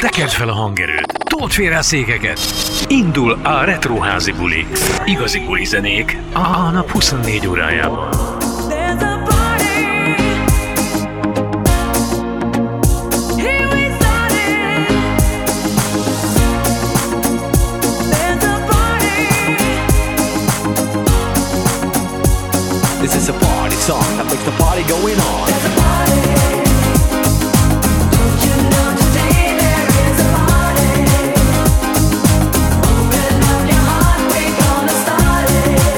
Tekerd fel a hangerőt, told félre a székeket. Indul a Retroházi buli. Igazi buli zenék a nap 24 órájában. This is a party song that makes the party going on. There's a party. Don't you know today there is a party? Open up your heart, we're gonna start it.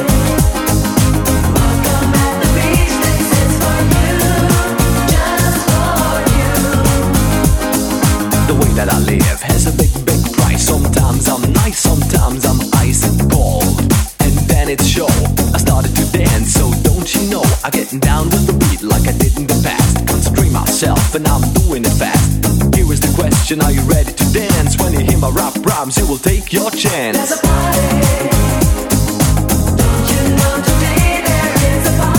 Welcome at the beach, this is for you, just for you. The way that I live has a big, big price. Sometimes I'm nice, sometimes I'm ice and cold. And then it's show, I started to dance, so you know, I'm getting down with the beat like I did in the past. Concentrate myself and I'm doing it fast. Here is the question, are you ready to dance? When you hear my rap rhymes, you will take your chance. There's a party. Don't you know today there is a party?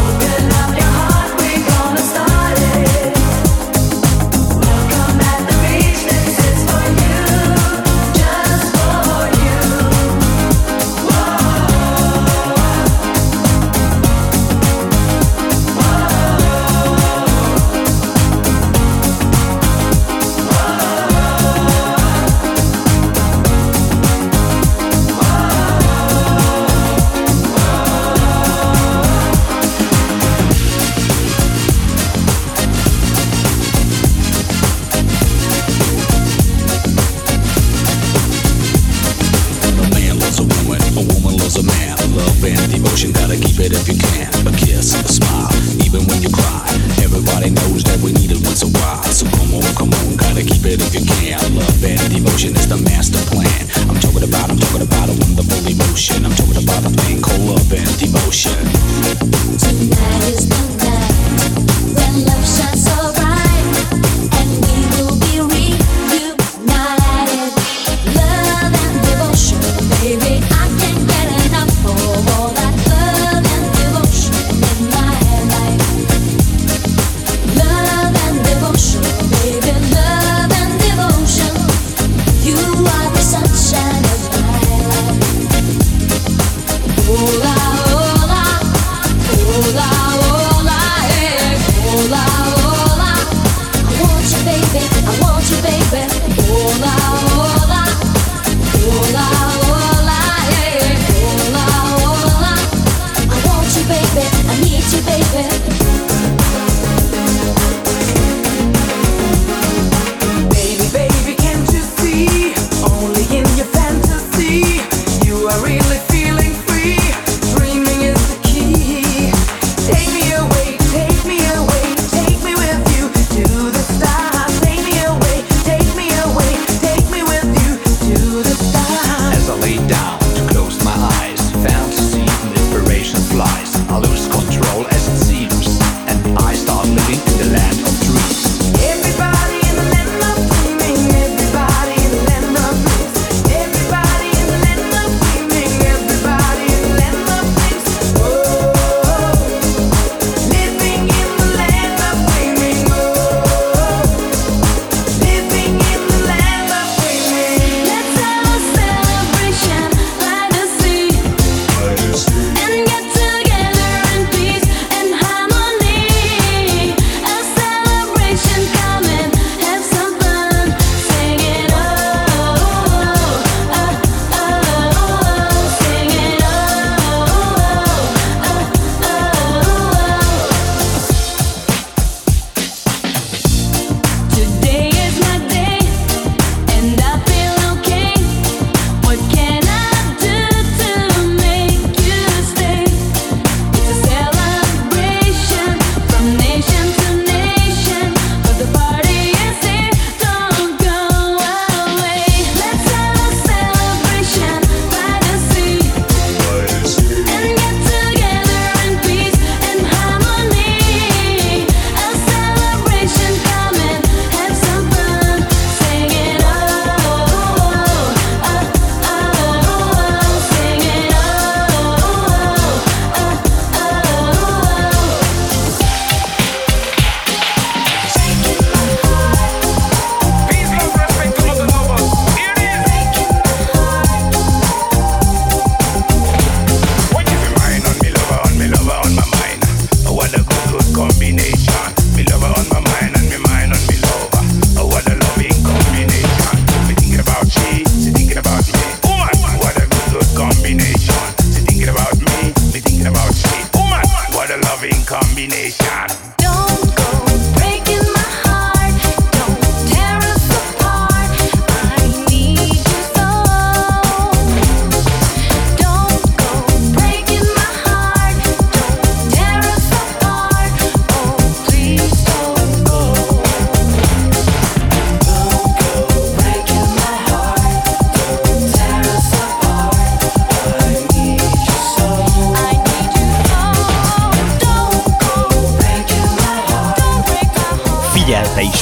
Open up your heart, we're gonna start it. Welcome at the beach, this is for you, just for you. Hola, hola, hola.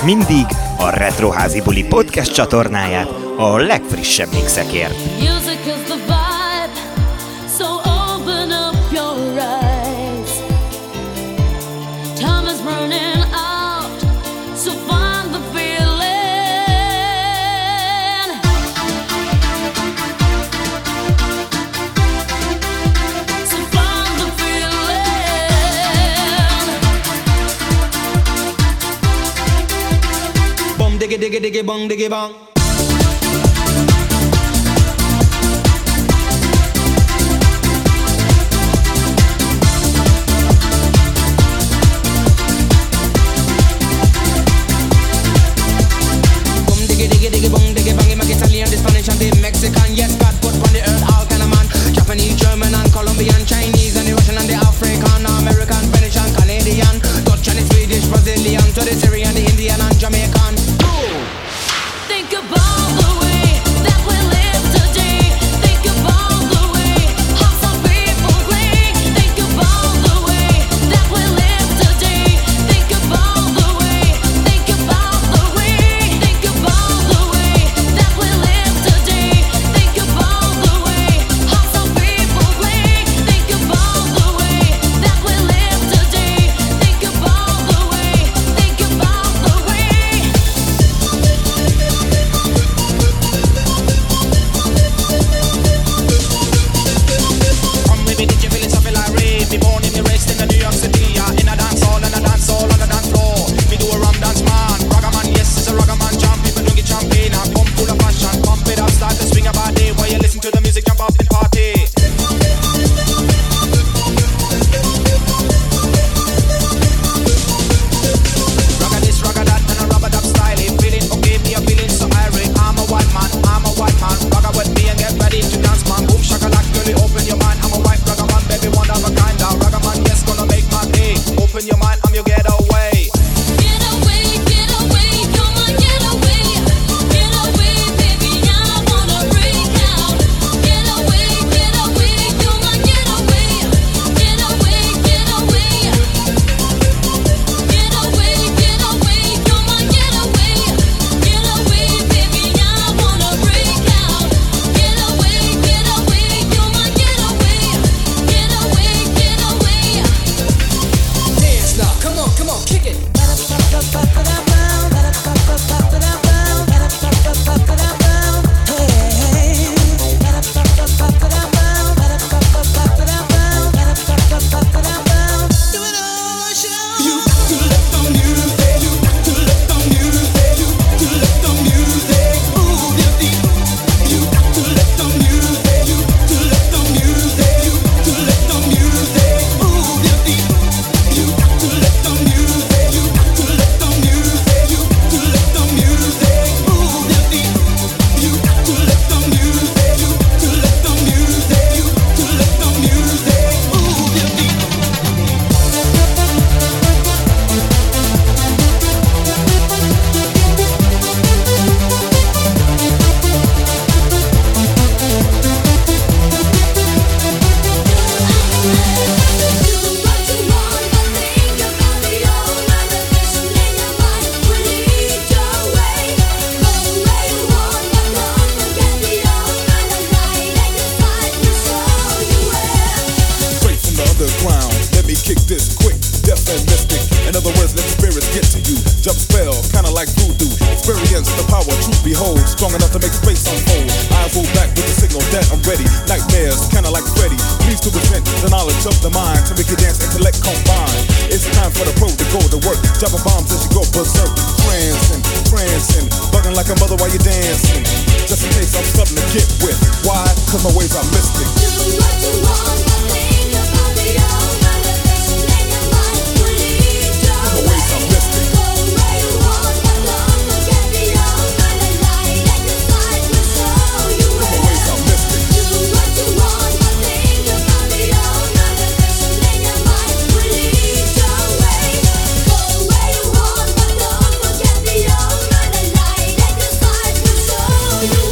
Mindig a Retroházi Buli podcast csatornáját a legfrissebb mixekért. Diggy diggy bong diggy bong. Bong diggy diggy diggy bong diggy bong. I'm Italian, the Spanish and the Mexican. Yes, God put on the earth all kind of man. Japanese, German and Colombian, Chinese and the Russian and the African, American, Finnish and Canadian, Dutch and the Swedish, Brazilian, to the Syrian, the Indian and Jamaican. Experience the power to be Behold, strong enough to make space unfold. I roll back with the signal that I'm ready. Nightmares, kinda like Freddy. Please to prevent the knowledge of the mind, to make your dance intellect combine. It's time for the pro to go to work, dropping bombs as you go berserk. Prancing, bugging like a mother while you're dancing. Just in case I'm something to get with. Why? Cause my ways are mystic. Do what you want, but think about the old manifestation in your mind. Please don't. My ways are mystic. Go where you want, but don't forget the old man and light at your side will show you where. My ways are mystic. Do what you want, but think about the old manifestation in your mind. Please don't wait. Go where you want, but don't forget the old man and light at your side will show you where.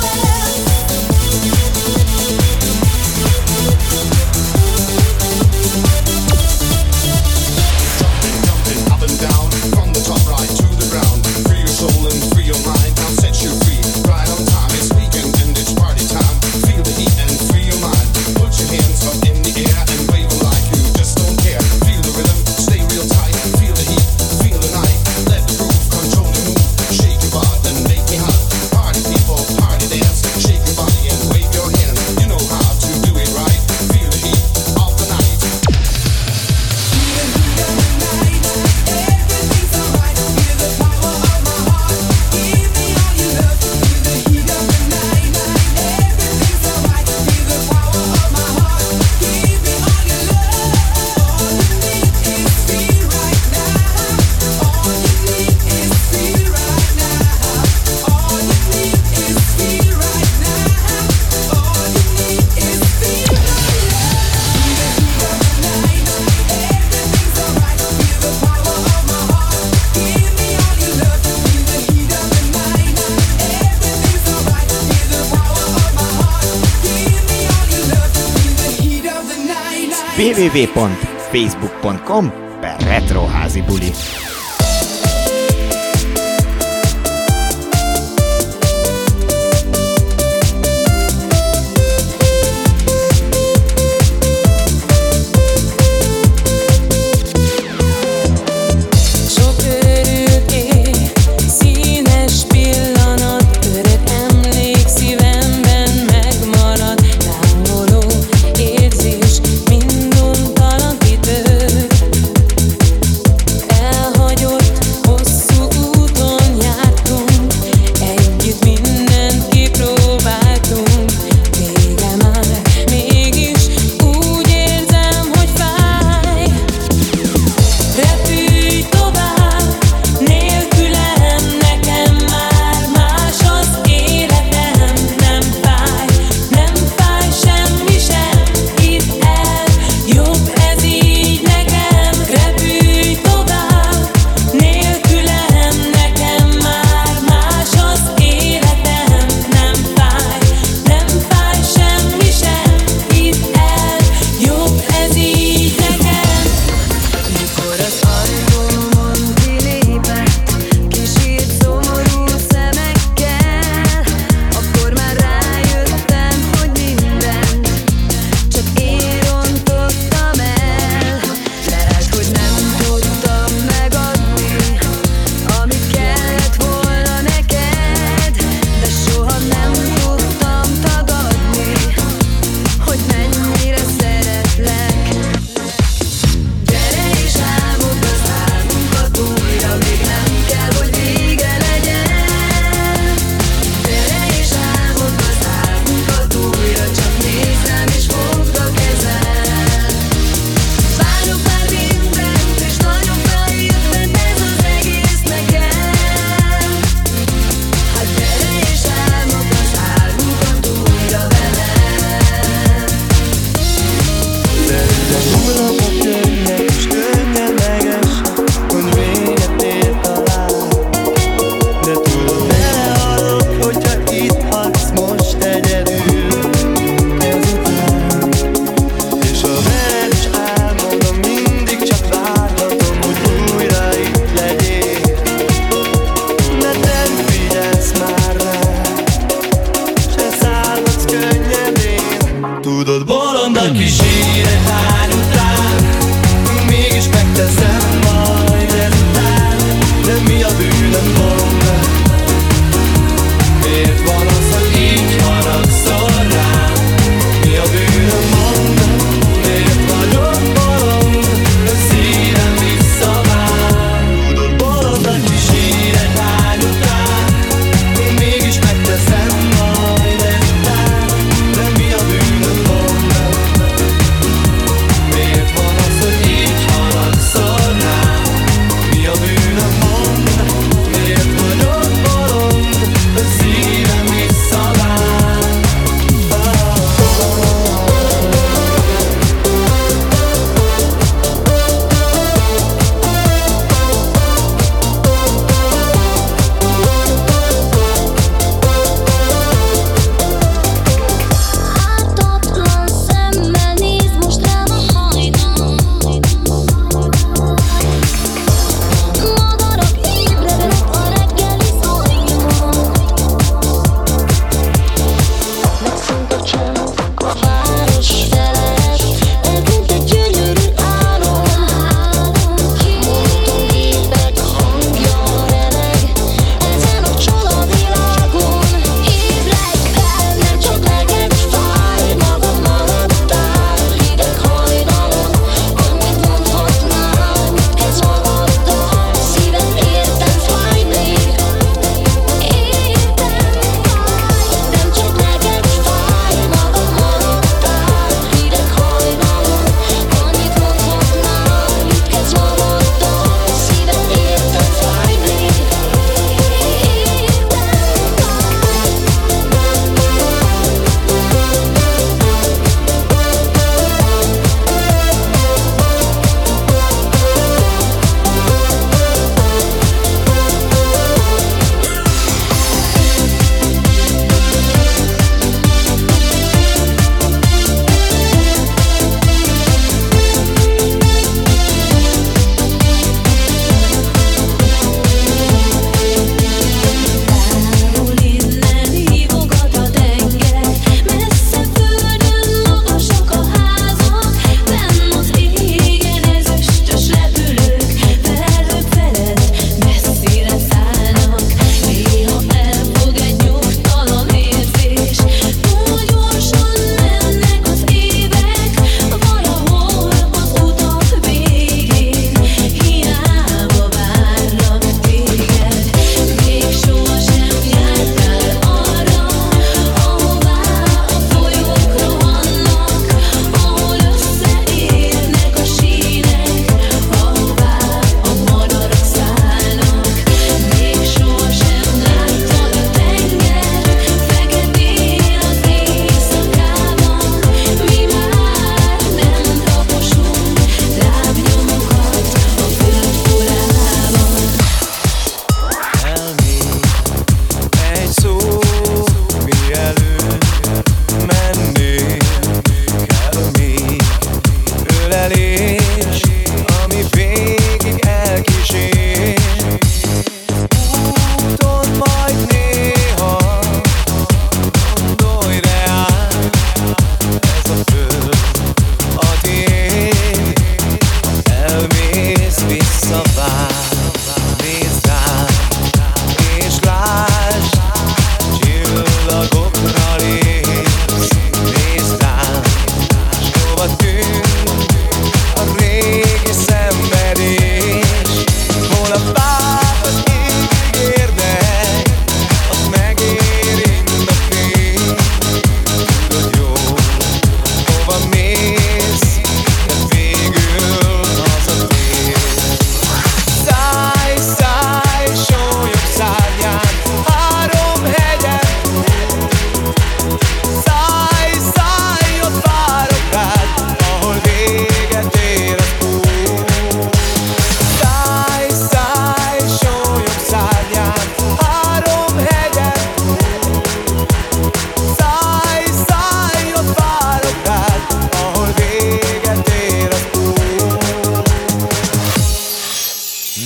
www.facebook.com/retroházibuli.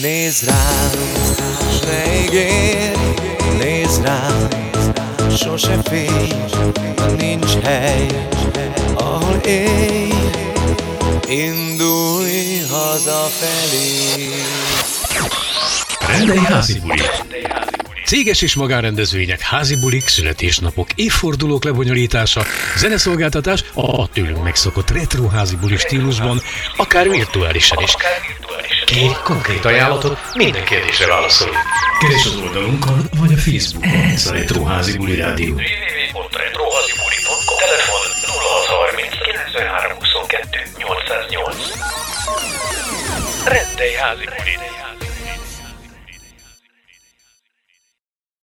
Nézz rám, s ne ígérj, nézz rám, sose félj, nincs hely, ahol élj, indulj hazafelé. Rendelj házi bulit! Céges és magánrendezvények, házi bulik, születésnapok, évfordulók lebonyolítása, zeneszolgáltatás a tőlünk megszokott retro házi buli stílusban, akár virtuálisan is. Kérj konkrét ajánlatot, minden kérdésre válaszolj. Keresd az oldalunkon, vagy a Facebookon. Ez a Retro Házi Buli Rádió. www.retrohazibuli.com. Telefon 0630 9322 808. Rendelj házi bulit!